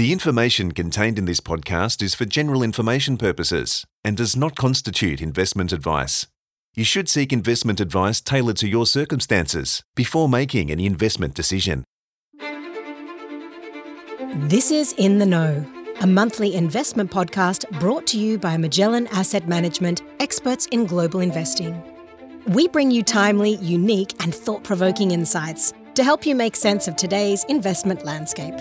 The information contained in this podcast is for general information purposes and does not constitute investment advice. You should seek investment advice tailored to your circumstances before making any investment decision. This is In the Know, a monthly investment podcast brought to you by Magellan Asset Management, experts in global investing. We bring you timely, unique, and thought-provoking insights to help you make sense of today's investment landscape.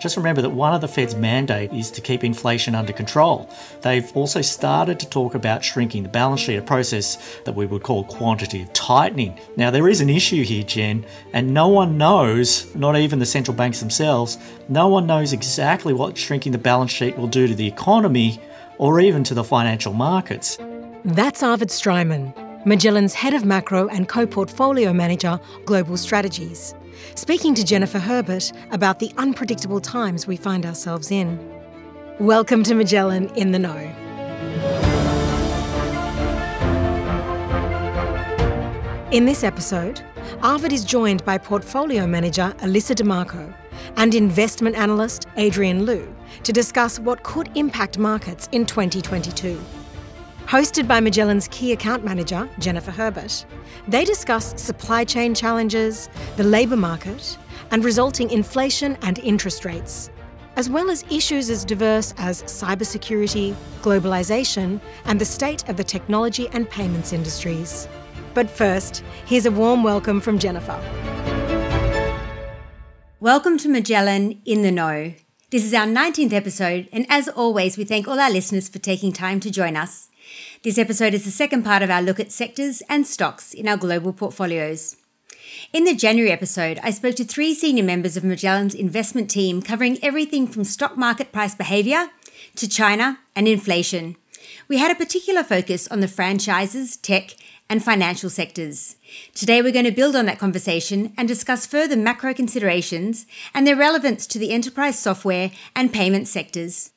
Just remember that one of the Fed's mandate is to keep inflation under control. They've also started to talk about shrinking the balance sheet, a process that we would call quantitative tightening. Now, there is an issue here, Jen, and no one knows, not even the central banks themselves, no one knows exactly what shrinking the balance sheet will do to the economy or even to the financial markets. That's Arvid Stryman, Magellan's Head of Macro and Co-Portfolio Manager, Global Strategies, speaking to Jennifer Herbert about the unpredictable times we find ourselves in. Welcome to Magellan In the Know. In this episode, Arvid is joined by portfolio manager Elisa DeMarco and investment analyst Adrian Liu to discuss what could impact markets in 2022. Hosted by Magellan's key account manager, Jennifer Herbert, they discuss supply chain challenges, the labour market, and resulting inflation and interest rates, as well as issues as diverse as cybersecurity, globalisation, and the state of the technology and payments industries. But first, here's a warm welcome from Jennifer. Welcome to Magellan In the Know. This is our 19th episode, and as always, we thank all our listeners for taking time to join us. This episode is the second part of our look at sectors and stocks in our global portfolios. In the January episode, I spoke to three senior members of Magellan's investment team covering everything from stock market price behaviour to China and inflation. We had a particular focus on the franchises, tech and financial sectors. Today we're going to build on that conversation and discuss further macro considerations and their relevance to the enterprise software and payment sectors.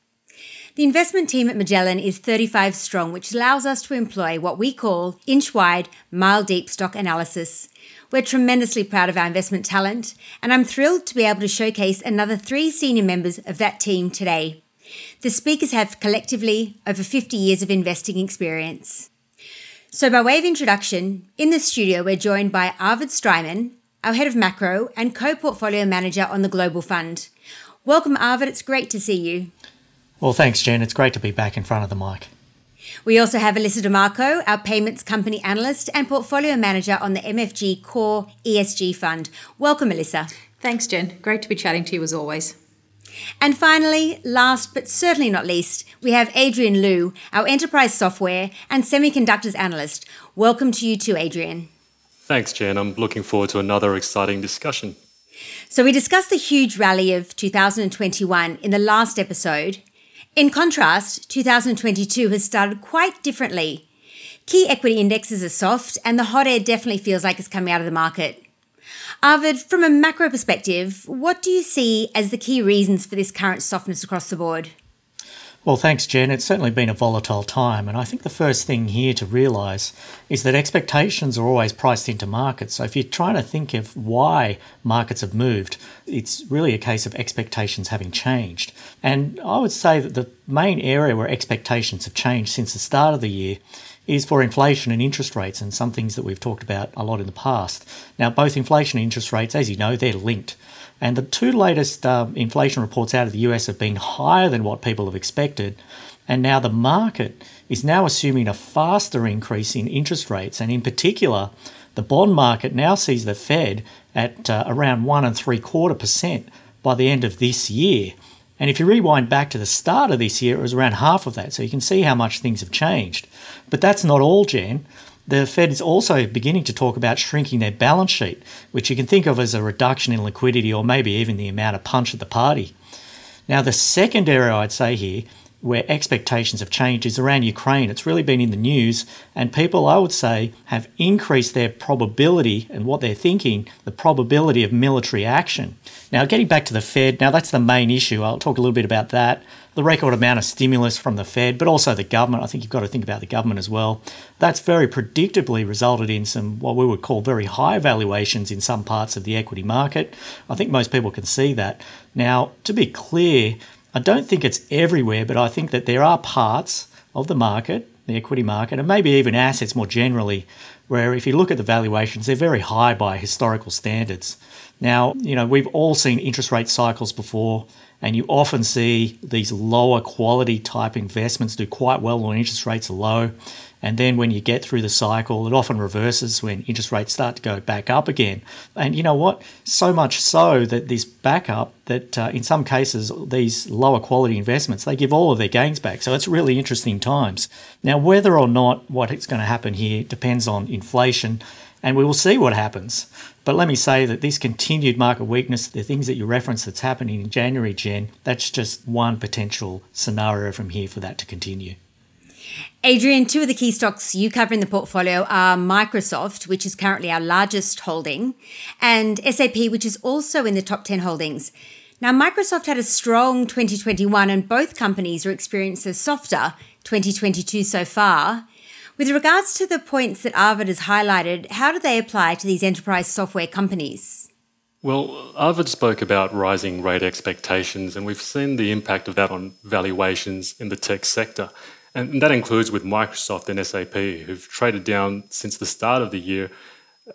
The investment team at Magellan is 35 strong, which allows us to employ what we call inch-wide, mile-deep stock analysis. We're tremendously proud of our investment talent, and I'm thrilled to be able to showcase another three senior members of that team today. The speakers have collectively over 50 years of investing experience. So by way of introduction, in the studio we're joined by Arvid Stryman, our Head of Macro and Co-Portfolio Manager on the Global Fund. Welcome, Arvid. It's great to see you. Well, thanks, Jen. It's great to be back in front of the mic. We also have Elisa DeMarco, our payments company analyst and portfolio manager on the MFG Core ESG Fund. Welcome, Elisa. Thanks, Jen. Great to be chatting to you as always. And finally, last but certainly not least, we have Adrian Liu, our enterprise software and semiconductors analyst. Welcome to you too, Adrian. Thanks, Jen. I'm looking forward to another exciting discussion. So we discussed the huge rally of 2021 in the last episode. In contrast, 2022 has started quite differently. Key equity indexes are soft and the hot air definitely feels like it's coming out of the market. Arvid, from a macro perspective, what do you see as the key reasons for this current softness across the board? Well, thanks, Jen. It's certainly been a volatile time, and I think the first thing here to realise is that expectations are always priced into markets. So if you're trying to think of why markets have moved, it's really a case of expectations having changed. And I would say that the main area where expectations have changed since the start of the year is for inflation and interest rates, and some things that we've talked about a lot in the past. Now, both inflation and interest rates, as you know, they're linked. And the two latest inflation reports out of the US have been higher than what people have expected. And now the market is now assuming a faster increase in interest rates. And in particular, the bond market now sees the Fed at around 1.75% by the end of this year. And if you rewind back to the start of this year, it was around half of that. So you can see how much things have changed. But that's not all, Jen. The Fed is also beginning to talk about shrinking their balance sheet, which you can think of as a reduction in liquidity or maybe even the amount of punch at the party. Now, the second area I'd say here where expectations have changed is around Ukraine. It's really been in the news, and people, I would say, have increased their probability and what they're thinking, the probability of military action. Now, getting back to the Fed, now that's the main issue. I'll talk a little bit about that. The record amount of stimulus from the Fed, but also the government. I think you've got to think about the government as well. That's very predictably resulted in some, what we would call very high valuations in some parts of the equity market. I think most people can see that. Now, to be clear, I don't think it's everywhere, but I think that there are parts of the market, the equity market, and maybe even assets more generally, where if you look at the valuations, they're very high by historical standards. Now, you know, we've all seen interest rate cycles before, and you often see these lower quality type investments do quite well when interest rates are low. And then when you get through the cycle, it often reverses when interest rates start to go back up again. And you know what? So much so that this backup, that in some cases, these lower quality investments, they give all of their gains back. So it's really interesting times. Now, whether or not what is going to happen here depends on inflation, and we will see what happens. But let me say that this continued market weakness, the things that you referenced that's happening in January, Jen, that's just one potential scenario from here for that to continue. Adrian, two of the key stocks you cover in the portfolio are Microsoft, which is currently our largest holding, and SAP, which is also in the top 10 holdings. Now, Microsoft had a strong 2021, and both companies are experiencing a softer 2022 so far. With regards to the points that Arvid has highlighted, how do they apply to these enterprise software companies? Well, Arvid spoke about rising rate expectations, and we've seen the impact of that on valuations in the tech sector. And that includes with Microsoft and SAP, who've traded down since the start of the year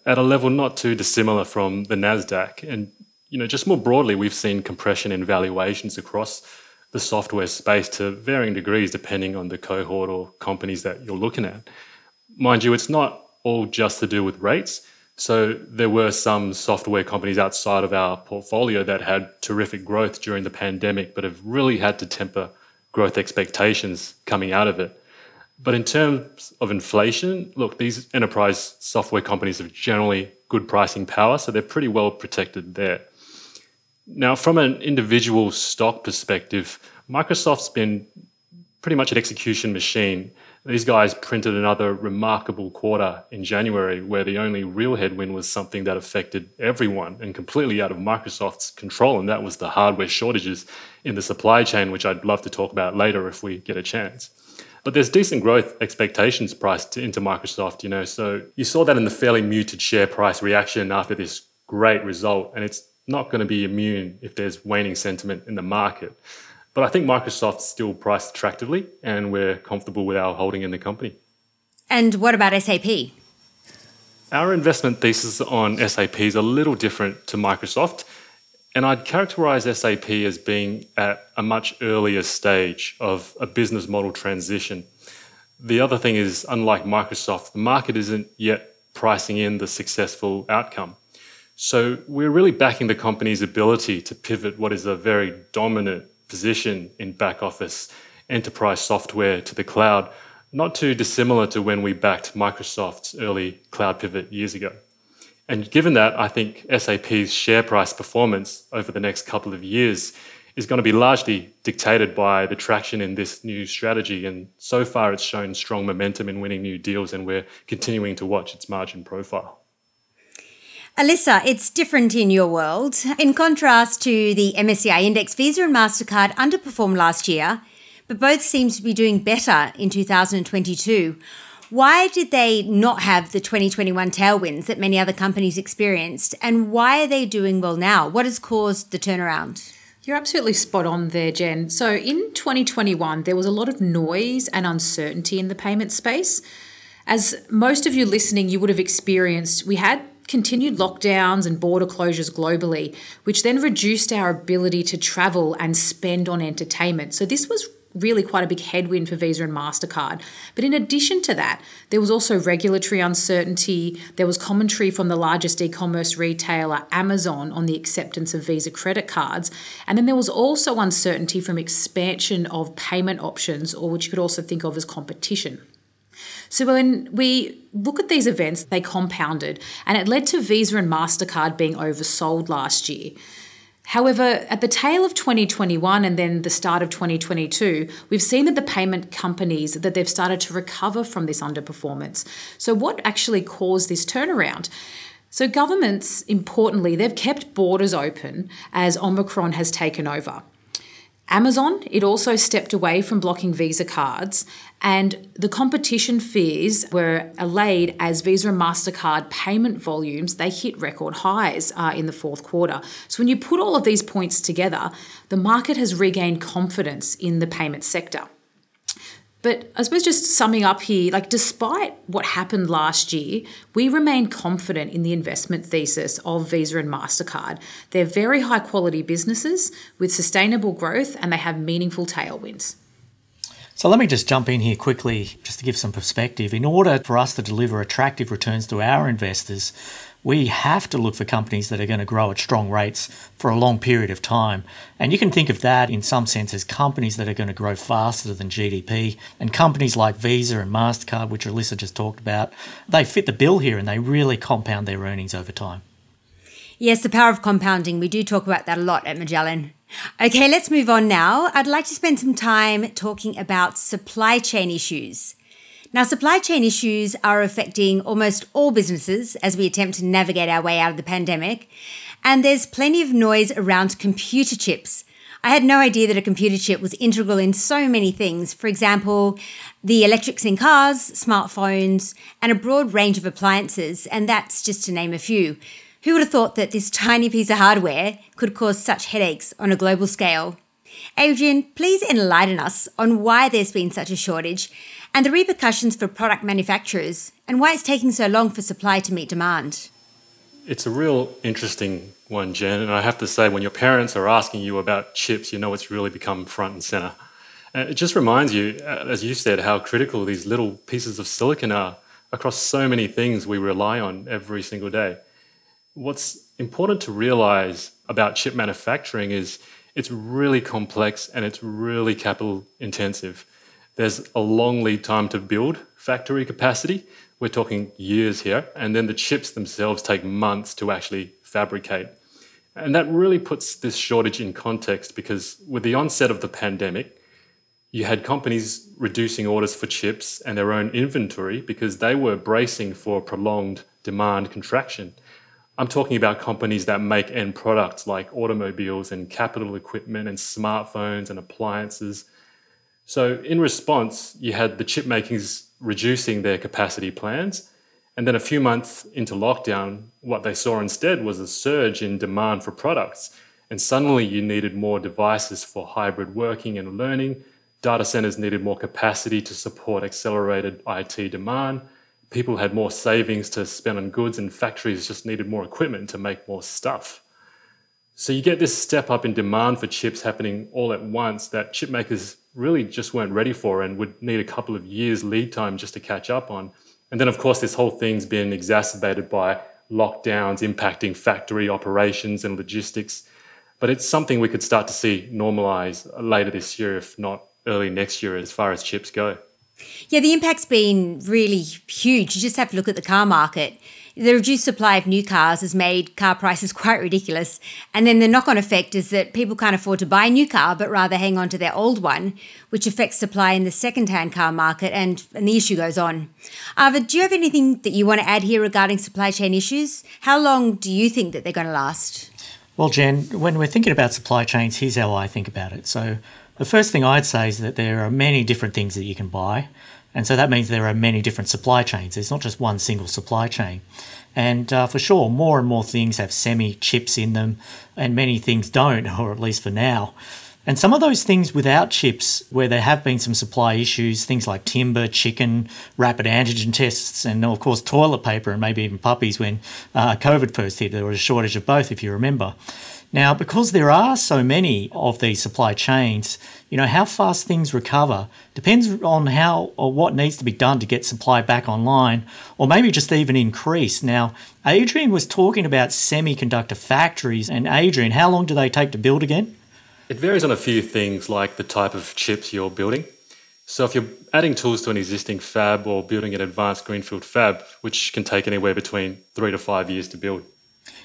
at a level not too dissimilar from the NASDAQ. And, you know, just more broadly, we've seen compression in valuations across the software space to varying degrees, depending on the cohort or companies that you're looking at. Mind you, it's not all just to do with rates. So there were some software companies outside of our portfolio that had terrific growth during the pandemic, but have really had to temper growth expectations coming out of it. But in terms of inflation, look, these enterprise software companies have generally good pricing power, so they're pretty well protected there. Now, from an individual stock perspective, Microsoft's been pretty much an execution machine. These guys printed another remarkable quarter in January, where the only real headwind was something that affected everyone and completely out of Microsoft's control, and that was the hardware shortages in the supply chain, which I'd love to talk about later if we get a chance. But there's decent growth expectations priced into Microsoft, you know, so you saw that in the fairly muted share price reaction after this great result, and it's not going to be immune if there's waning sentiment in the market. But I think Microsoft's still priced attractively, and we're comfortable with our holding in the company. And what about SAP? Our investment thesis on SAP is a little different to Microsoft, and I'd characterize SAP as being at a much earlier stage of a business model transition. The other thing is, unlike Microsoft, the market isn't yet pricing in the successful outcome. So we're really backing the company's ability to pivot what is a very dominant position in back office enterprise software to the cloud, not too dissimilar to when we backed Microsoft's early cloud pivot years ago. And given that, I think SAP's share price performance over the next couple of years is going to be largely dictated by the traction in this new strategy. And so far, it's shown strong momentum in winning new deals, and we're continuing to watch its margin profile. Elisa, it's different in your world. In contrast to the MSCI index, Visa and MasterCard underperformed last year, but both seem to be doing better in 2022. Why did they not have the 2021 tailwinds that many other companies experienced? And why are they doing well now? What has caused the turnaround? You're absolutely spot on there, Jen. So in 2021, there was a lot of noise and uncertainty in the payment space. As most of you listening, you would have experienced, we had continued lockdowns and border closures globally, which then reduced our ability to travel and spend on entertainment. So this was really quite a big headwind for Visa and MasterCard. But in addition to that, there was also regulatory uncertainty. There was commentary from the largest e-commerce retailer, Amazon, on the acceptance of Visa credit cards. And then there was also uncertainty from expansion of payment options, or which you could also think of as competition. So when we look at these events, they compounded, and it led to Visa and MasterCard being oversold last year. However, at the tail of 2021 and then the start of 2022, we've seen that the payment companies, that they've started to recover from this underperformance. So what actually caused this turnaround? So governments, importantly, they've kept borders open as Omicron has taken over. Amazon, it also stepped away from blocking Visa cards, and the competition fears were allayed as Visa and MasterCard payment volumes, they hit record highs in the fourth quarter. So when you put all of these points together, the market has regained confidence in the payment sector. But I suppose just summing up here, like despite what happened last year, we remain confident in the investment thesis of Visa and MasterCard. They're very high quality businesses with sustainable growth and they have meaningful tailwinds. So let me just jump in here quickly just to give some perspective. In order for us to deliver attractive returns to our investors, we have to look for companies that are going to grow at strong rates for a long period of time. And you can think of that in some sense as companies that are going to grow faster than GDP. And companies like Visa and MasterCard, which Elisa just talked about, they fit the bill here and they really compound their earnings over time. Yes, the power of compounding. We do talk about that a lot at Magellan. Okay, let's move on now. I'd like to spend some time talking about supply chain issues. Now, supply chain issues are affecting almost all businesses as we attempt to navigate our way out of the pandemic. And there's plenty of noise around computer chips. I had no idea that a computer chip was integral in so many things. For example, the electrics in cars, smartphones, and a broad range of appliances. And that's just to name a few. Who would have thought that this tiny piece of hardware could cause such headaches on a global scale? Adrian, please enlighten us on why there's been such a shortage and the repercussions for product manufacturers and why it's taking so long for supply to meet demand. It's a real interesting one, Jen, and I have to say when your parents are asking you about chips, you know it's really become front and centre. It just reminds you, as you said, how critical these little pieces of silicon are across so many things we rely on every single day. What's important to realise about chip manufacturing is it's really complex and it's really capital intensive. There's a long lead time to build factory capacity. We're talking years here. And then the chips themselves take months to actually fabricate. And that really puts this shortage in context because with the onset of the pandemic, you had companies reducing orders for chips and their own inventory because they were bracing for prolonged demand contraction. I'm talking about companies that make end products like automobiles and capital equipment and smartphones and appliances. So in response, you had the chip makers reducing their capacity plans. And then a few months into lockdown, what they saw instead was a surge in demand for products. And suddenly you needed more devices for hybrid working and learning. Data centers needed more capacity to support accelerated IT demand. People had more savings to spend on goods and factories just needed more equipment to make more stuff. So you get this step up in demand for chips happening all at once that chip makers really just weren't ready for and would need a couple of years lead time just to catch up on. And then, of course, this whole thing's been exacerbated by lockdowns impacting factory operations and logistics. But it's something we could start to see normalize later this year, if not early next year, as far as chips go. Yeah, the impact's been really huge. You just have to look at the car market. The reduced supply of new cars has made car prices quite ridiculous. And then the knock-on effect is that people can't afford to buy a new car, but rather hang on to their old one, which affects supply in the second-hand car market, and the issue goes on. Arvid, do you have anything that you want to add here regarding supply chain issues? How long do you think that they're going to last? Well, Jen, when we're thinking about supply chains, here's how I think about it. So the first thing I'd say is that there are many different things that you can buy. And so that means there are many different supply chains. There's not just one single supply chain. And for sure, more and more things have semi-chips in them and many things don't, or at least for now. And some of those things without chips, where there have been some supply issues, things like timber, chicken, rapid antigen tests, and of course toilet paper and maybe even puppies when COVID first hit, there was a shortage of both, if you remember. Now, because there are so many of these supply chains, you know, how fast things recover depends on how or what needs to be done to get supply back online or maybe just even increase. Now, Adrian was talking about semiconductor factories. And Adrian, how long do they take to build again? It varies on a few things like the type of chips you're building. So if you're adding tools to an existing fab or building an advanced greenfield fab, which can take anywhere between 3 to 5 years to build.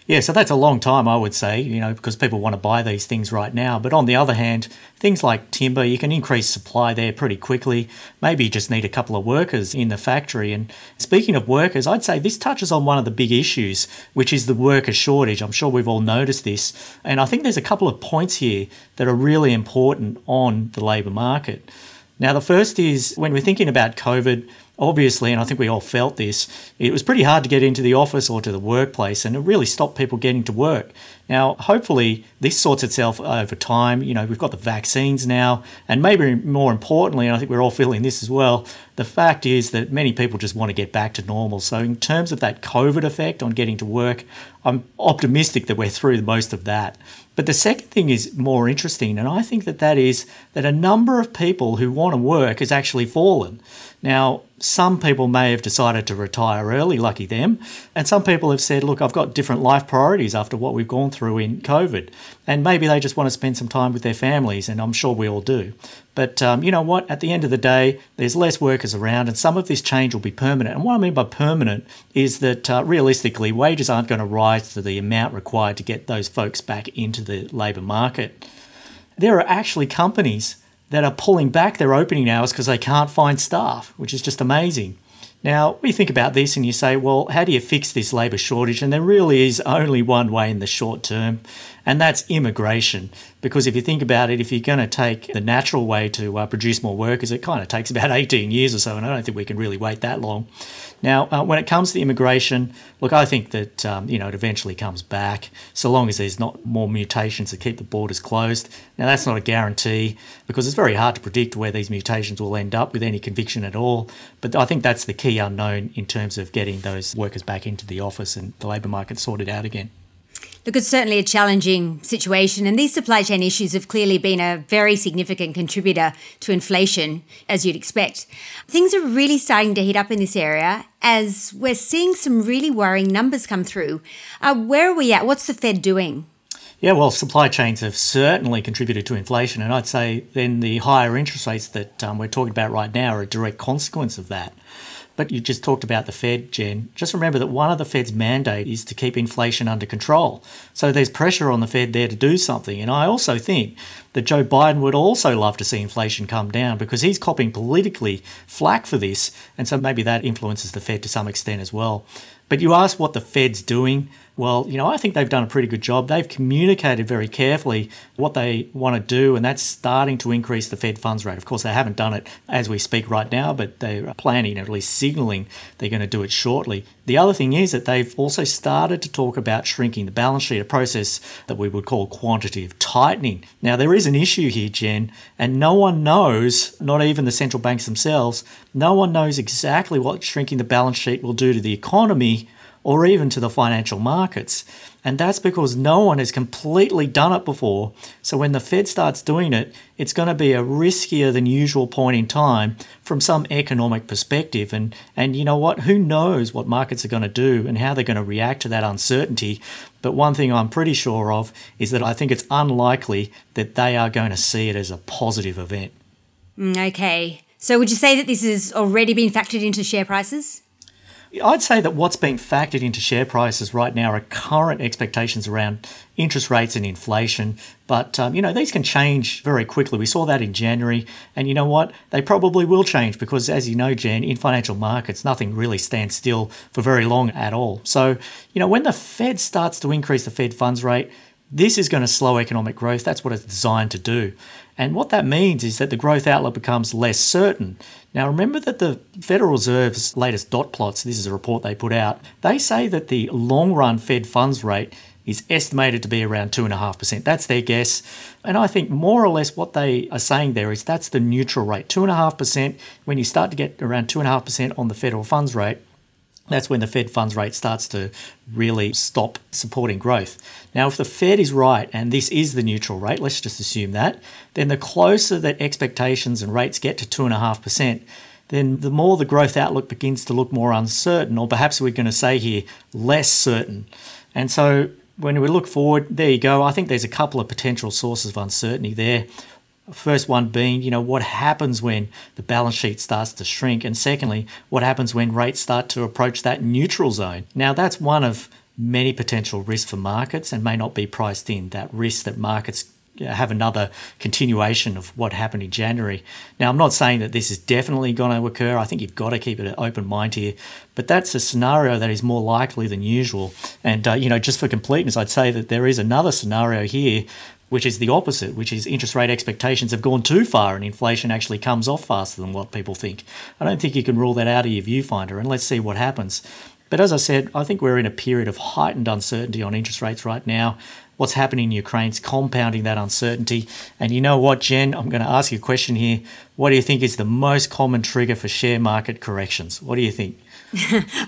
Yeah, so that's a long time, I would say, you know, because people want to buy these things right now. But on the other hand, things like timber, you can increase supply there pretty quickly. Maybe you just need a couple of workers in the factory. And speaking of workers, I'd say this touches on one of the big issues, which is the worker shortage. I'm sure we've all noticed this. And I think there's a couple of points here that are really important on the labour market. Now, the first is when we're thinking about COVID, obviously, and I think we all felt this, it was pretty hard to get into the office or to the workplace, and it really stopped people getting to work. Now, hopefully, this sorts itself over time. You know, we've got the vaccines now, and maybe more importantly, and I think we're all feeling this as well, the fact is that many people just want to get back to normal. So in terms of that COVID effect on getting to work, I'm optimistic that we're through most of that. But the second thing is more interesting, and I think that is that a number of people who want to work has actually fallen. Now, some people may have decided to retire early, lucky them, and some people have said, look, I've got different life priorities after what we've gone through in COVID, and maybe they just want to spend some time with their families, and I'm sure we all do. But you know what? At the end of the day, there's less workers around, and some of this change will be permanent. And what I mean by permanent is that realistically, wages aren't going to rise to the amount required to get those folks back into the labour market. There are actually companies that are pulling back their opening hours because they can't find staff, which is just amazing. Now, we think about this and you say, well, how do you fix this labour shortage? And there really is only one way in the short term, and that's immigration. Because if you think about it, if you're going to take the natural way to produce more workers, it kind of takes about 18 years or so, and I don't think we can really wait that long. Now, when it comes to immigration, look, I think that, it eventually comes back, so long as there's not more mutations that keep the borders closed. Now, that's not a guarantee, because it's very hard to predict where these mutations will end up with any conviction at all. But I think that's the key unknown in terms of getting those workers back into the office and the labour market sorted out again. Look, it's certainly a challenging situation, and these supply chain issues have clearly been a very significant contributor to inflation, as you'd expect. Things are really starting to heat up in this area as we're seeing some really worrying numbers come through. Where are we at? What's the Fed doing? Yeah, well, supply chains have certainly contributed to inflation, and I'd say then the higher interest rates that we're talking about right now are a direct consequence of that. But you just talked about the Fed, Jen. Just remember that one of the Fed's mandate is to keep inflation under control. So there's pressure on the Fed there to do something. And I also think that Joe Biden would also love to see inflation come down because he's copping politically flack for this. And so maybe that influences the Fed to some extent as well. But you asked what the Fed's doing. Well, you know, I think they've done a pretty good job. They've communicated very carefully what they want to do, and that's starting to increase the Fed funds rate. Of course, they haven't done it as we speak right now, but they're planning, at least signalling, they're going to do it shortly. The other thing is that they've also started to talk about shrinking the balance sheet, a process that we would call quantitative tightening. Now, there is an issue here, Jen, and no one knows, not even the central banks themselves, no one knows exactly what shrinking the balance sheet will do to the economy or even to the financial markets. And that's because no one has completely done it before. So when the Fed starts doing it, it's going to be a riskier than usual point in time from some economic perspective. And you know what? Who knows what markets are going to do and how they're going to react to that uncertainty. But one thing I'm pretty sure of is that I think it's unlikely that they are going to see it as a positive event. Okay. So would you say that this has already been factored into share prices? I'd say that what's being factored into share prices right now are current expectations around interest rates and inflation. But, these can change very quickly. We saw that in January. And you know what? They probably will change because, as you know, Jen, in financial markets, nothing really stands still for very long at all. So, you know, when the Fed starts to increase the Fed funds rate, this is going to slow economic growth. That's what it's designed to do. And what that means is that the growth outlook becomes less certain. Now, remember that the Federal Reserve's latest dot plots, this is a report they put out, they say that the long-run Fed funds rate is estimated to be around 2.5%. That's their guess. And I think more or less what they are saying there is that's the neutral rate. 2.5%, when you start to get around 2.5% on the federal funds rate, that's when the Fed funds rate starts to really stop supporting growth. Now, if the Fed is right, and this is the neutral rate, let's just assume that, then the closer that expectations and rates get to 2.5%, then the more the growth outlook begins to look more uncertain, or perhaps we're going to say here, less certain. And so when we look forward, there you go. I think there's a couple of potential sources of uncertainty there. First one being, you know, what happens when the balance sheet starts to shrink? And secondly, what happens when rates start to approach that neutral zone? Now, that's one of many potential risks for markets and may not be priced in, that risk that markets have another continuation of what happened in January. Now, I'm not saying that this is definitely going to occur. I think you've got to keep an open mind here. But that's a scenario that is more likely than usual. And, just for completeness, I'd say that there is another scenario here, which is the opposite, which is interest rate expectations have gone too far and inflation actually comes off faster than what people think. I don't think you can rule that out of your viewfinder, and let's see what happens. But as I said, I think we're in a period of heightened uncertainty on interest rates right now. What's happening in Ukraine's compounding that uncertainty. And you know what, Jen, I'm going to ask you a question here. What do you think is the most common trigger for share market corrections? What do you think?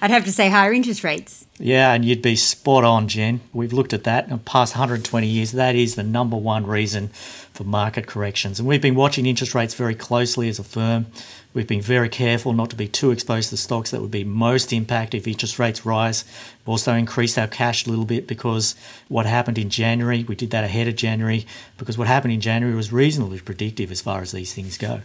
I'd have to say higher interest rates. Yeah, and you'd be spot on, Jen. We've looked at that in the past 120 years. That is the number one reason for market corrections. And we've been watching interest rates very closely as a firm. We've been very careful not to be too exposed to the stocks that would be most impacted if interest rates rise. We've also increased our cash a little bit because what happened in January, we did that ahead of January, because what happened in January was reasonably predictive as far as these things go.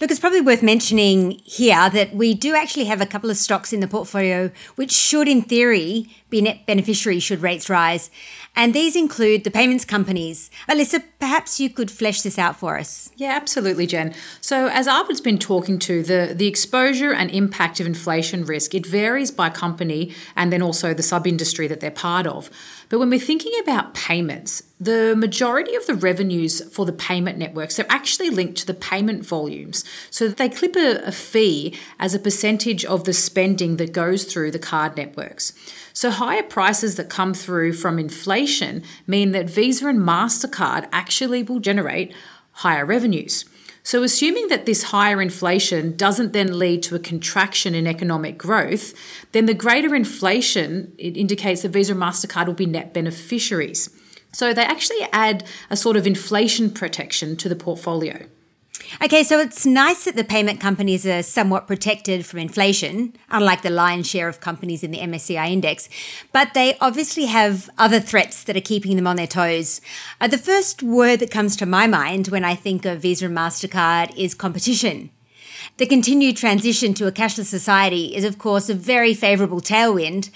Look, it's probably worth mentioning here that we do actually have a couple of stocks in the portfolio which should, in theory, be net beneficiaries should rates rise. And these include the payments companies. Elisa, perhaps you could flesh this out for us. Yeah, absolutely, Jen. So as Arvid's been talking to, the exposure and impact of inflation risk, it varies by company and then also the sub-industry that they're part of. But when we're thinking about payments, the majority of the revenues for the payment networks are actually linked to the payment volumes. So they clip a fee as a percentage of the spending that goes through the card networks. So higher prices that come through from inflation mean that Visa and MasterCard actually will generate higher revenues. So assuming that this higher inflation doesn't then lead to a contraction in economic growth, then the greater inflation, it indicates that Visa and MasterCard will be net beneficiaries. So they actually add a sort of inflation protection to the portfolio. Okay, so it's nice that the payment companies are somewhat protected from inflation, unlike the lion's share of companies in the MSCI index, but they obviously have other threats that are keeping them on their toes. The first word that comes to my mind when I think of Visa and MasterCard is competition. The continued transition to a cashless society is, of course, a very favourable tailwind,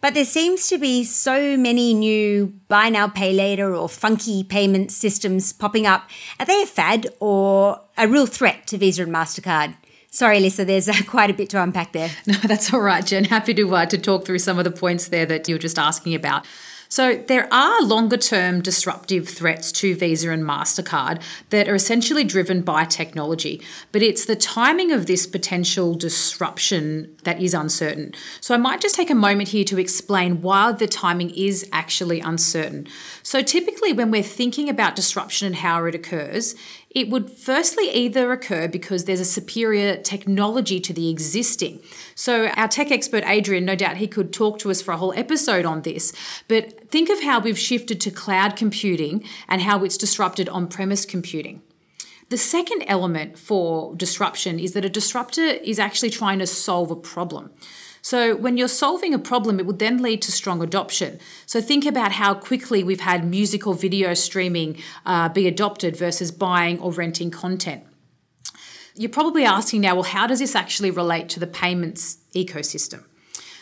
but there seems to be so many new buy now, pay later or funky payment systems popping up. Are they a fad or a real threat to Visa and MasterCard? Sorry, Lisa, there's quite a bit to unpack there. No, that's all right, Jen. Happy to talk through some of the points there that you were just asking about. So there are longer-term disruptive threats to Visa and MasterCard that are essentially driven by technology, but it's the timing of this potential disruption that is uncertain. So I might just take a moment here to explain why the timing is actually uncertain. So typically when we're thinking about disruption and how it occurs, it would firstly either occur because there's a superior technology to the existing. So our tech expert, Adrian, no doubt he could talk to us for a whole episode on this, but think of how we've shifted to cloud computing and how it's disrupted on-premise computing. The second element for disruption is that a disruptor is actually trying to solve a problem. So when you're solving a problem, it would then lead to strong adoption. So think about how quickly we've had music or video streaming be adopted versus buying or renting content. You're probably asking now, well, how does this actually relate to the payments ecosystem?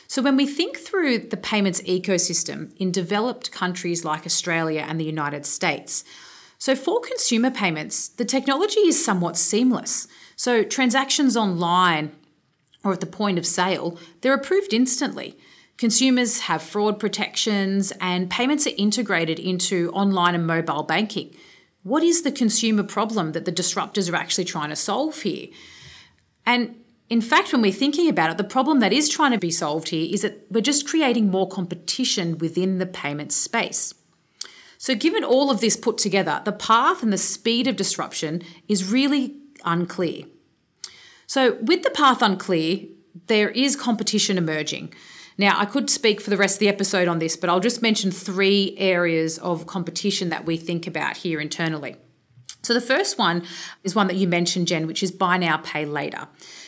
So when we think through the payments ecosystem in developed countries like Australia and the United States, so for consumer payments, the technology is somewhat seamless. So transactions online or at the point of sale, they're approved instantly. Consumers have fraud protections and payments are integrated into online and mobile banking. What is the consumer problem that the disruptors are actually trying to solve here? And in fact, when we're thinking about it, the problem that is trying to be solved here is that we're just creating more competition within the payment space. So given all of this put together, the path and the speed of disruption is really unclear. So with the path unclear, there is competition emerging. Now, I could speak for the rest of the episode on this, but I'll just mention three areas of competition that we think about here internally. So the first one is one that you mentioned, Jen, which is buy now, pay later.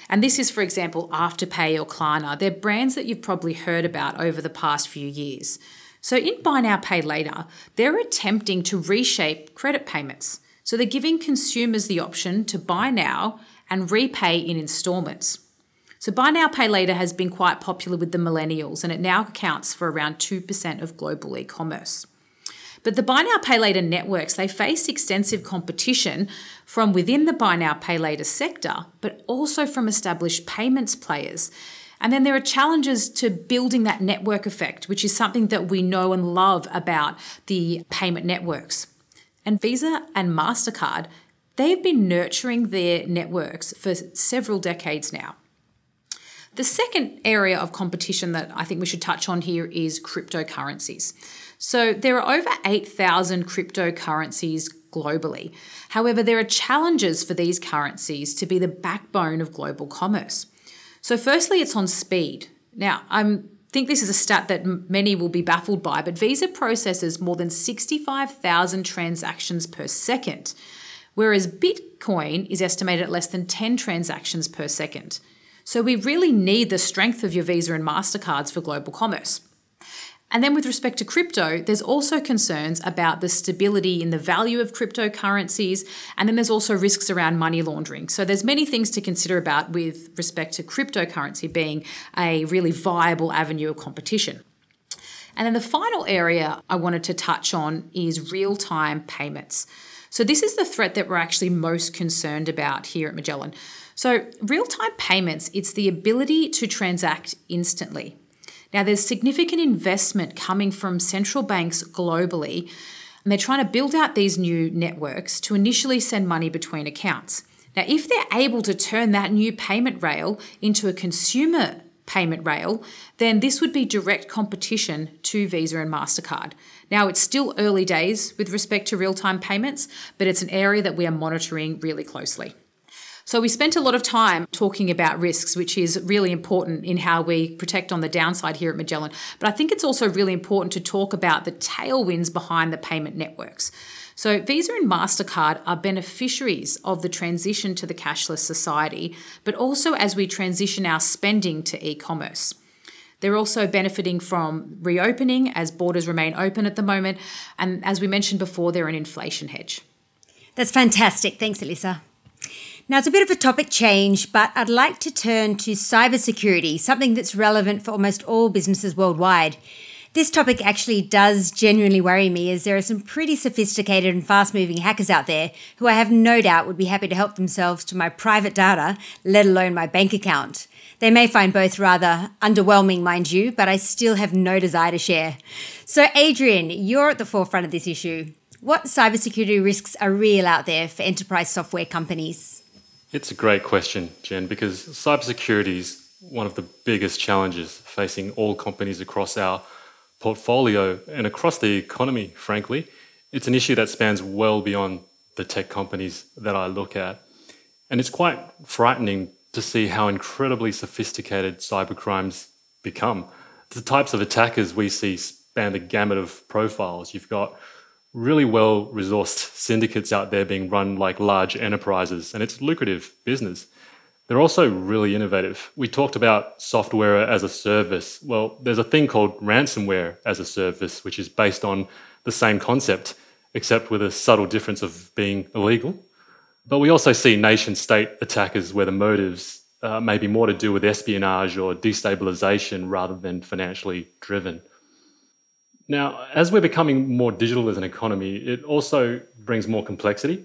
And this is, for example, Afterpay or Klarna. They're brands that you've probably heard about over the past few years. So in buy now, pay later, they're attempting to reshape credit payments. So they're giving consumers the option to buy now and repay in installments. So buy now, pay later has been quite popular with the millennials, and it now accounts for around 2% of global e-commerce. But the buy now, pay later networks, they face extensive competition from within the buy now, pay later sector, but also from established payments players. And then there are challenges to building that network effect, which is something that we know and love about the payment networks. And Visa and MasterCard, they've been nurturing their networks for several decades now. The second area of competition that I think we should touch on here is cryptocurrencies. So there are over 8,000 cryptocurrencies globally. However, there are challenges for these currencies to be the backbone of global commerce. So firstly, it's on speed. Now, I think this is a stat that many will be baffled by, but Visa processes more than 65,000 transactions per second, whereas Bitcoin is estimated at less than 10 transactions per second. So we really need the strength of your Visa and MasterCards for global commerce. And then with respect to crypto, there's also concerns about the stability in the value of cryptocurrencies, and then there's also risks around money laundering. So there's many things to consider about with respect to cryptocurrency being a really viable avenue of competition. And then the final area I wanted to touch on is real-time payments. So this is the threat that we're actually most concerned about here at Magellan. So real-time payments, it's the ability to transact instantly. Now, there's significant investment coming from central banks globally, and they're trying to build out these new networks to initially send money between accounts. Now, if they're able to turn that new payment rail into a consumer payment rail, then this would be direct competition to Visa and MasterCard. Now, it's still early days with respect to real-time payments, but it's an area that we are monitoring really closely. So we spent a lot of time talking about risks, which is really important in how we protect on the downside here at Magellan. But I think it's also really important to talk about the tailwinds behind the payment networks. So Visa and MasterCard are beneficiaries of the transition to the cashless society, but also as we transition our spending to e-commerce. They're also benefiting from reopening as borders remain open at the moment. And as we mentioned before, they're an inflation hedge. That's fantastic. Thanks, Elisa. Now, it's a bit of a topic change, but I'd like to turn to cybersecurity, something that's relevant for almost all businesses worldwide. This topic actually does genuinely worry me, as there are some pretty sophisticated and fast-moving hackers out there who I have no doubt would be happy to help themselves to my private data, let alone my bank account. They may find both rather underwhelming, mind you, but I still have no desire to share. So, Adrian, you're at the forefront of this issue. What cybersecurity risks are real out there for enterprise software companies? It's a great question, Jen, because cybersecurity is one of the biggest challenges facing all companies across our portfolio and across the economy, frankly. It's an issue that spans well beyond the tech companies that I look at. And it's quite frightening to see how incredibly sophisticated cybercrimes become. The types of attackers we see span the gamut of profiles. You've got really well-resourced syndicates out there being run like large enterprises, and it's lucrative business. They're also really innovative. We talked about software as a service. Well, there's a thing called ransomware as a service, which is based on the same concept, except with a subtle difference of being illegal. But we also see nation-state attackers where the motives may be more to do with espionage or destabilization rather than financially driven. Now, as we're becoming more digital as an economy, it also brings more complexity,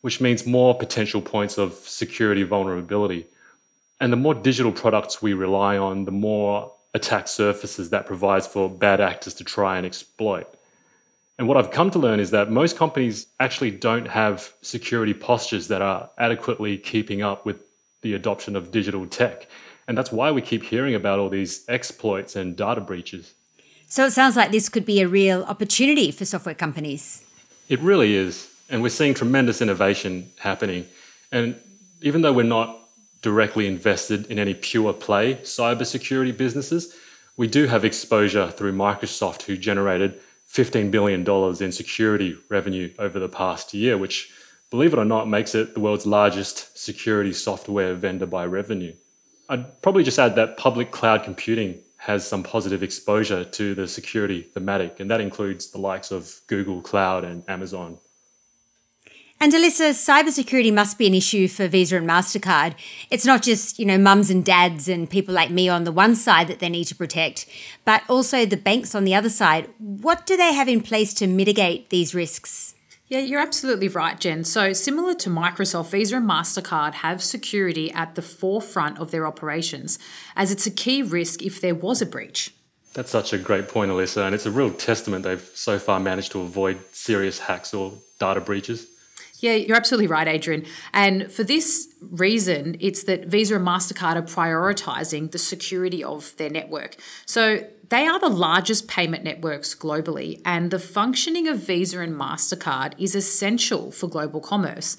which means more potential points of security vulnerability. And the more digital products we rely on, the more attack surfaces that provides for bad actors to try and exploit. And what I've come to learn is that most companies actually don't have security postures that are adequately keeping up with the adoption of digital tech. And that's why we keep hearing about all these exploits and data breaches. So it sounds like this could be a real opportunity for software companies. It really is. And we're seeing tremendous innovation happening. And even though we're not directly invested in any pure play cybersecurity businesses, we do have exposure through Microsoft, who generated $15 billion in security revenue over the past year, which, believe it or not, makes it the world's largest security software vendor by revenue. I'd probably just add that public cloud computing has some positive exposure to the security thematic, and that includes the likes of Google Cloud and Amazon. And Elisa, cybersecurity must be an issue for Visa and MasterCard. It's not just, mums and dads and people like me on the one side that they need to protect, but also the banks on the other side. What do they have in place to mitigate these risks? Yeah, you're absolutely right, Jen. So similar to Microsoft, Visa and MasterCard have security at the forefront of their operations, as it's a key risk if there was a breach. That's such a great point, Elisa, and it's a real testament they've so far managed to avoid serious hacks or data breaches. Yeah, you're absolutely right, Adrian. And for this reason, it's that Visa and MasterCard are prioritising the security of their network. So they are the largest payment networks globally, and the functioning of Visa and MasterCard is essential for global commerce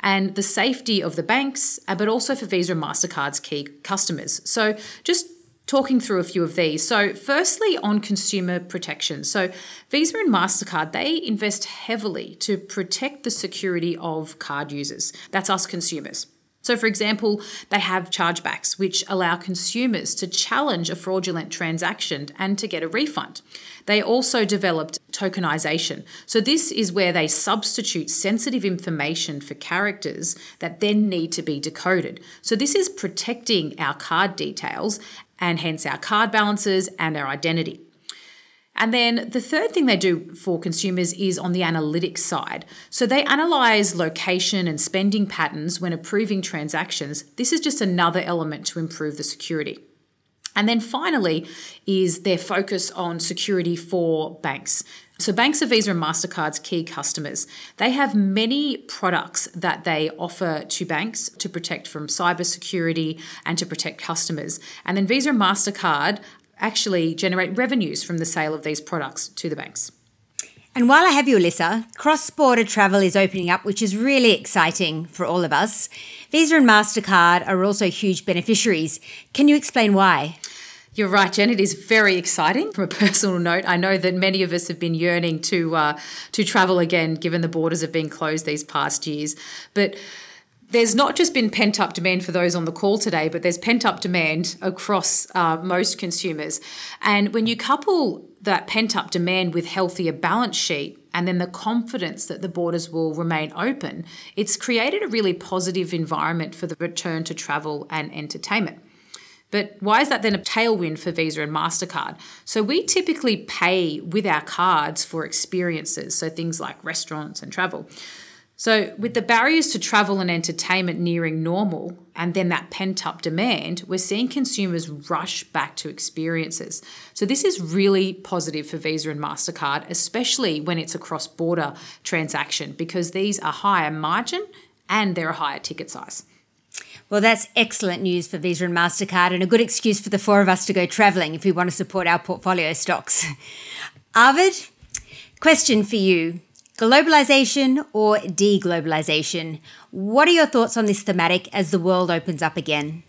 and the safety of the banks, but also for Visa and MasterCard's key customers. So just talking through a few of these. So firstly, on consumer protection. So Visa and MasterCard, they invest heavily to protect the security of card users. That's us consumers. So for example, they have chargebacks, which allow consumers to challenge a fraudulent transaction and to get a refund. They also developed tokenization. So this is where they substitute sensitive information for characters that then need to be decoded. So this is protecting our card details and hence our card balances and our identity. And then the third thing they do for consumers is on the analytics side. So they analyse location and spending patterns when approving transactions. This is just another element to improve the security. And then finally is their focus on security for banks. So banks are Visa and MasterCard's key customers. They have many products that they offer to banks to protect from cybersecurity and to protect customers. And then Visa and MasterCard actually generate revenues from the sale of these products to the banks. And while I have you, Elisa, cross-border travel is opening up, which is really exciting for all of us. Visa and MasterCard are also huge beneficiaries. Can you explain why? You're right, Jen. It is very exciting. From a personal note, I know that many of us have been yearning to travel again, given the borders have been closed these past years. But there's not just been pent-up demand for those on the call today, but there's pent-up demand across most consumers. And when you couple that pent-up demand with healthier balance sheet and then the confidence that the borders will remain open, it's created a really positive environment for the return to travel and entertainment. But why is that then a tailwind for Visa and MasterCard? So we typically pay with our cards for experiences, so things like restaurants and travel. So with the barriers to travel and entertainment nearing normal, and then that pent-up demand, we're seeing consumers rush back to experiences. So this is really positive for Visa and MasterCard, especially when it's a cross-border transaction, because these are higher margin and they're a higher ticket size. Well, that's excellent news for Visa and MasterCard and a good excuse for the four of us to go travelling if we want to support our portfolio stocks. Arvid, question for you. Globalisation or deglobalisation? What are your thoughts on this thematic as the world opens up again?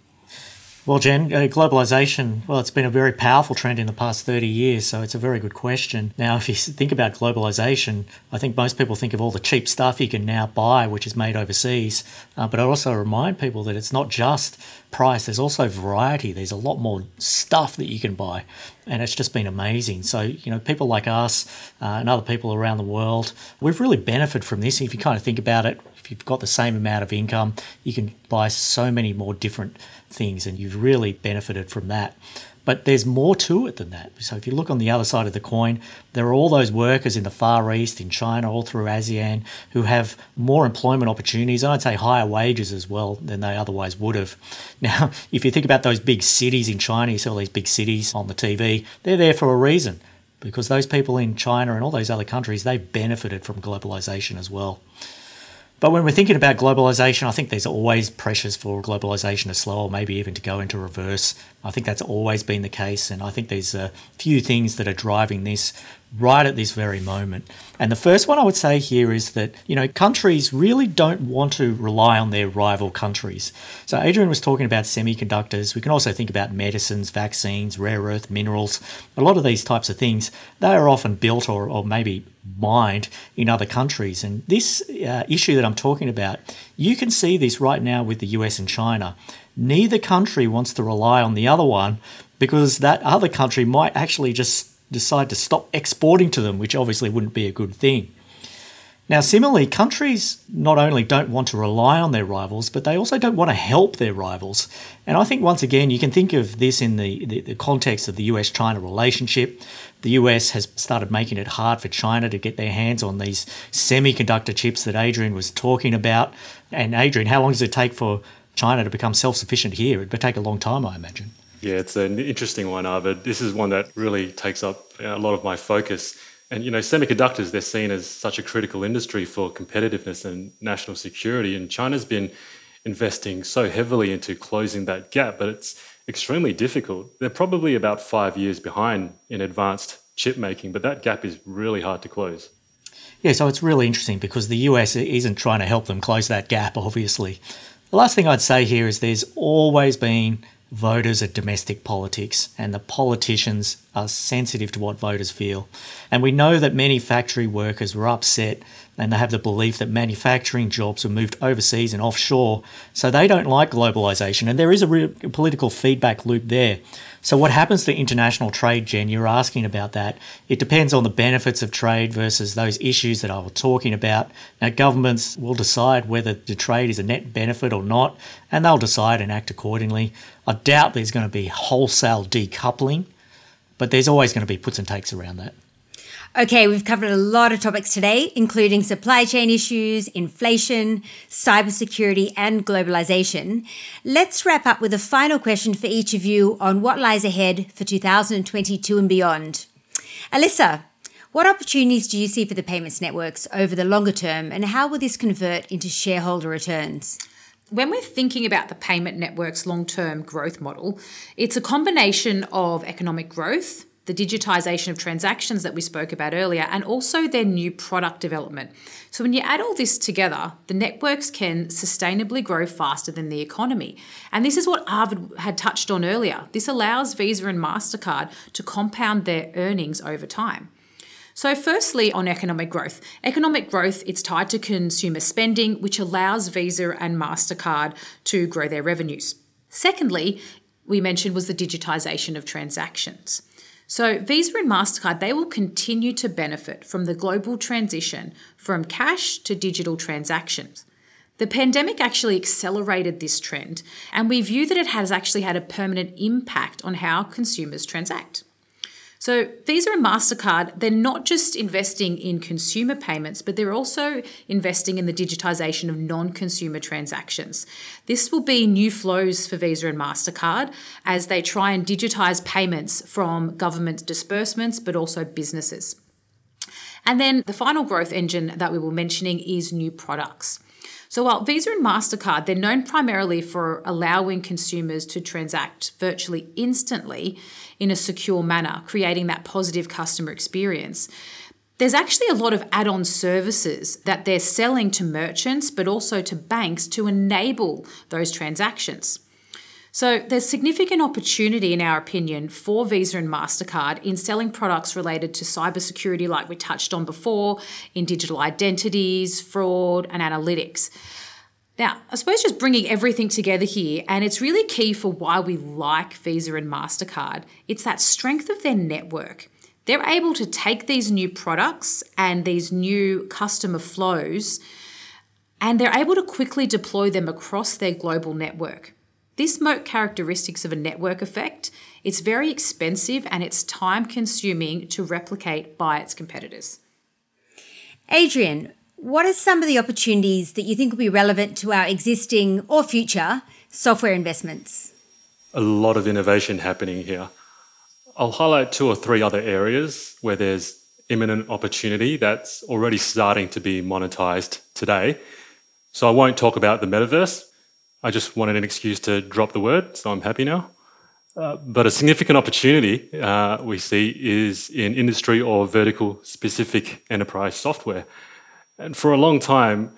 Well, Jen, globalisation, it's been a very powerful trend in the past 30 years, so it's a very good question. Now, if you think about globalisation, I think most people think of all the cheap stuff you can now buy, which is made overseas. But I also remind people that it's not just price, there's also variety. There's a lot more stuff that you can buy, and it's just been amazing. So, people like us and other people around the world, we've really benefited from this. If you kind of think about it, if you've got the same amount of income, you can buy so many more different things, and you've really benefited from that. But there's more to it than that. So if you look on the other side of the coin, there are all those workers in the Far East, in China, all through ASEAN, who have more employment opportunities, and I'd say higher wages as well than they otherwise would have. Now, if you think about those big cities in China, you see all these big cities on the TV, they're there for a reason, because those people in China and all those other countries, they've benefited from globalization as well. But when we're thinking about globalisation, I think there's always pressures for globalisation to slow or maybe even to go into reverse. I think that's always been the case, and I think there's a few things that are driving this right at this very moment. And the first one I would say here is that, countries really don't want to rely on their rival countries. So Adrian was talking about semiconductors. We can also think about medicines, vaccines, rare earth minerals. A lot of these types of things, they are often built or maybe mined in other countries. And this issue that I'm talking about, you can see this right now with the US and China. Neither country wants to rely on the other one because that other country might actually just decide to stop exporting to them, which obviously wouldn't be a good thing. Now, similarly, countries not only don't want to rely on their rivals, but they also don't want to help their rivals. And I think, once again, you can think of this in the context of the US-China relationship. The US has started making it hard for China to get their hands on these semiconductor chips that Adrian was talking about. And Adrian, how long does it take for China to become self-sufficient here? It would take a long time, I imagine. Yeah, it's an interesting one, Arvid. This is one that really takes up a lot of my focus. And, you know, semiconductors, they're seen as such a critical industry for competitiveness and national security. And China's been investing so heavily into closing that gap, but it's extremely difficult. They're probably about 5 years behind in advanced chip making, but that gap is really hard to close. Yeah, so it's really interesting because the US isn't trying to help them close that gap, obviously. The last thing I'd say here is there's always been voters at domestic politics, and the politicians are sensitive to what voters feel. And we know that many factory workers were upset, and they have the belief that manufacturing jobs were moved overseas and offshore, so they don't like globalization. And there is a real political feedback loop there. So what happens to international trade, Jen? You're asking about that. It depends on the benefits of trade versus those issues that I was talking about. Now, governments will decide whether the trade is a net benefit or not, and they'll decide and act accordingly. I doubt there's going to be wholesale decoupling, but there's always going to be puts and takes around that. Okay, we've covered a lot of topics today, including supply chain issues, inflation, cybersecurity, and globalization. Let's wrap up with a final question for each of you on what lies ahead for 2022 and beyond. Elisa, what opportunities do you see for the payments networks over the longer term, and how will this convert into shareholder returns? When we're thinking about the payment network's long-term growth model, it's a combination of economic growth, the digitization of transactions that we spoke about earlier, and also their new product development. So when you add all this together, the networks can sustainably grow faster than the economy. And this is what Arvid had touched on earlier. This allows Visa and MasterCard to compound their earnings over time. So firstly, on economic growth, it's tied to consumer spending, which allows Visa and MasterCard to grow their revenues. Secondly, we mentioned was the digitization of transactions. So Visa and MasterCard, they will continue to benefit from the global transition from cash to digital transactions. The pandemic actually accelerated this trend, and we view that it has actually had a permanent impact on how consumers transact. So Visa and MasterCard, they're not just investing in consumer payments, but they're also investing in the digitization of non-consumer transactions. This will be new flows for Visa and MasterCard as they try and digitize payments from government disbursements, but also businesses. And then the final growth engine that we were mentioning is new products. So while Visa and MasterCard, they're known primarily for allowing consumers to transact virtually instantly in a secure manner, creating that positive customer experience, there's actually a lot of add-on services that they're selling to merchants, but also to banks to enable those transactions. So there's significant opportunity, in our opinion, for Visa and MasterCard in selling products related to cybersecurity, like we touched on before, in digital identities, fraud, and analytics. Now, I suppose just bringing everything together here, and it's really key for why we like Visa and MasterCard, it's that strength of their network. They're able to take these new products and these new customer flows, and they're able to quickly deploy them across their global network. This moat characteristics of a network effect, it's very expensive and it's time-consuming to replicate by its competitors. Adrian, what are some of the opportunities that you think will be relevant to our existing or future software investments? A lot of innovation happening here. I'll highlight 2 or 3 other areas where there's imminent opportunity that's already starting to be monetized today. So I won't talk about the metaverse. I just wanted an excuse to drop the word, so I'm happy now. But a significant opportunity we see is in industry or vertical-specific enterprise software. And for a long time,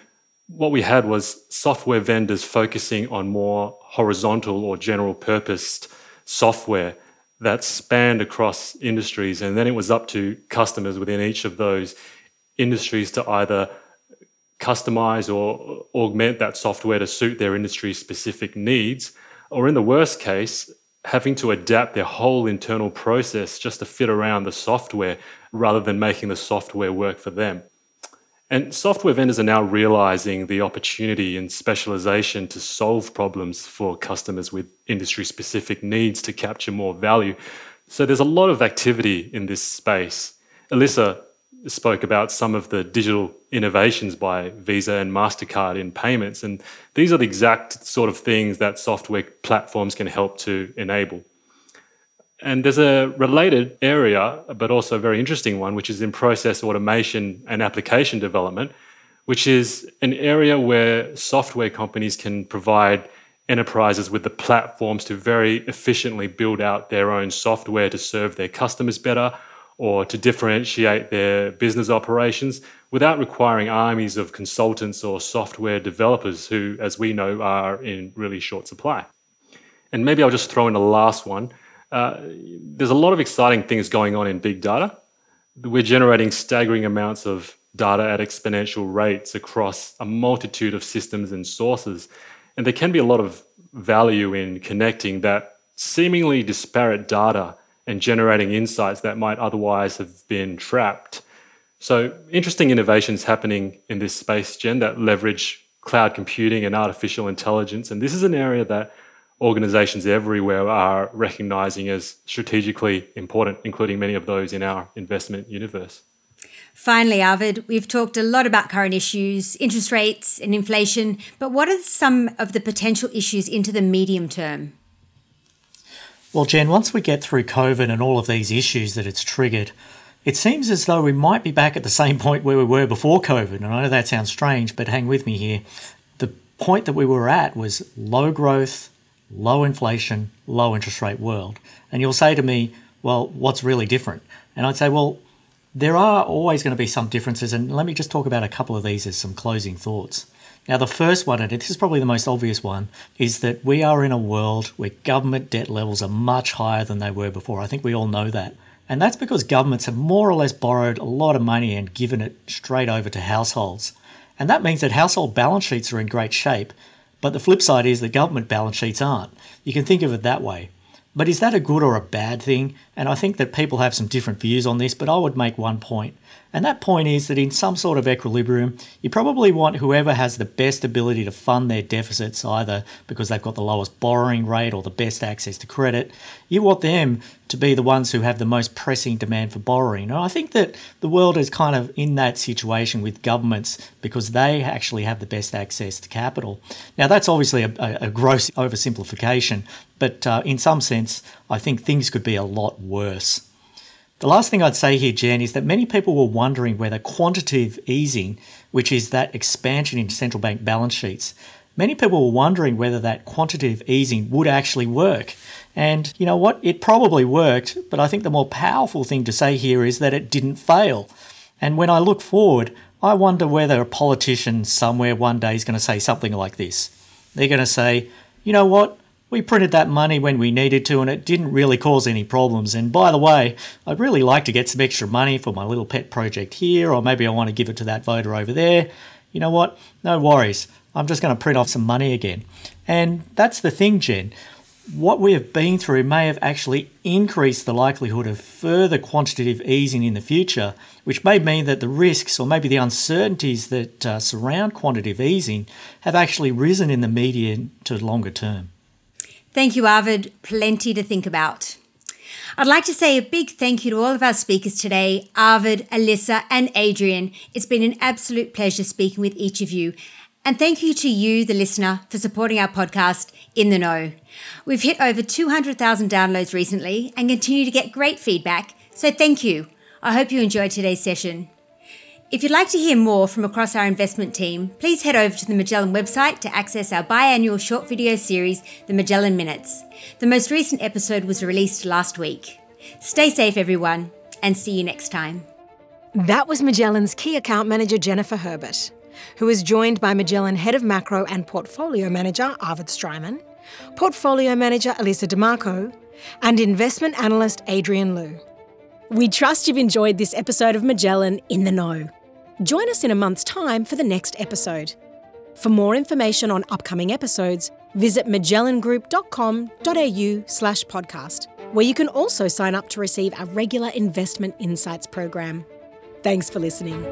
what we had was software vendors focusing on more horizontal or general-purpose software that spanned across industries, and then it was up to customers within each of those industries to either customize or augment that software to suit their industry-specific needs, or in the worst case, having to adapt their whole internal process just to fit around the software rather than making the software work for them. And software vendors are now realizing the opportunity in specialization to solve problems for customers with industry-specific needs to capture more value. So there's a lot of activity in this space. Elisa spoke about some of the digital innovations by Visa and MasterCard in payments, and these are the exact sort of things that software platforms can help to enable. And there's a related area, but also a very interesting one, which is in process automation and application development, which is an area where software companies can provide enterprises with the platforms to very efficiently build out their own software to serve their customers better or to differentiate their business operations without requiring armies of consultants or software developers who, as we know, are in really short supply. And maybe I'll just throw in the last one. There's a lot of exciting things going on in big data. We're generating staggering amounts of data at exponential rates across a multitude of systems and sources. And there can be a lot of value in connecting that seemingly disparate data and generating insights that might otherwise have been trapped. So interesting innovations happening in this space, Jen, that leverage cloud computing and artificial intelligence. And this is an area that organizations everywhere are recognizing as strategically important, including many of those in our investment universe. Finally, Arvid, we've talked a lot about current issues, interest rates and inflation, but what are some of the potential issues into the medium term? Well, Jen, once we get through COVID and all of these issues that it's triggered, it seems as though we might be back at the same point where we were before COVID. And I know that sounds strange, but hang with me here. The point that we were at was low growth, low inflation, low interest rate world. And you'll say to me, well, what's really different? And I'd say, well, there are always going to be some differences. And let me just talk about a couple of these as some closing thoughts. Now, the first one, and this is probably the most obvious one, is that we are in a world where government debt levels are much higher than they were before. I think we all know that. And that's because governments have more or less borrowed a lot of money and given it straight over to households. And that means that household balance sheets are in great shape. But the flip side is the government balance sheets aren't. You can think of it that way. But is that a good or a bad thing? And I think that people have some different views on this, but I would make one point. And that point is that in some sort of equilibrium, you probably want whoever has the best ability to fund their deficits, either because they've got the lowest borrowing rate or the best access to credit, you want them to be the ones who have the most pressing demand for borrowing. And I think that the world is kind of in that situation with governments because they actually have the best access to capital. Now, that's obviously a gross oversimplification, but in some sense, I think things could be a lot worse. The last thing I'd say here, Jen, is that many people were wondering whether quantitative easing, which is that expansion into central bank balance sheets, many people were wondering whether that quantitative easing would actually work. And you know what? It probably worked, but I think the more powerful thing to say here is that it didn't fail. And when I look forward, I wonder whether a politician somewhere one day is going to say something like this. They're going to say, you know what? We printed that money when we needed to and it didn't really cause any problems. And by the way, I'd really like to get some extra money for my little pet project here, or maybe I want to give it to that voter over there. You know what? No worries. I'm just going to print off some money again. And that's the thing, Jen. What we have been through may have actually increased the likelihood of further quantitative easing in the future, which may mean that the risks or maybe the uncertainties that surround quantitative easing have actually risen in the medium to longer term. Thank you, Arvid. Plenty to think about. I'd like to say a big thank you to all of our speakers today, Arvid, Elisa and Adrian. It's been an absolute pleasure speaking with each of you. And thank you to you, the listener, for supporting our podcast, In the Know. We've hit over 200,000 downloads recently and continue to get great feedback, so thank you. I hope you enjoyed today's session. If you'd like to hear more from across our investment team, please head over to the Magellan website to access our biannual short video series, The Magellan Minutes. The most recent episode was released last week. Stay safe, everyone, and see you next time. That was Magellan's Key Account Manager, Jennifer Herbert, who is joined by Magellan Head of Macro and Portfolio Manager, Arvid Stryman, Portfolio Manager, Elisa DeMarco, and Investment Analyst, Adrian Liu. We trust you've enjoyed this episode of Magellan In the Know. Join us in a month's time for the next episode. For more information on upcoming episodes, visit magellangroup.com.au/podcast, where you can also sign up to receive our regular Investment Insights program. Thanks for listening.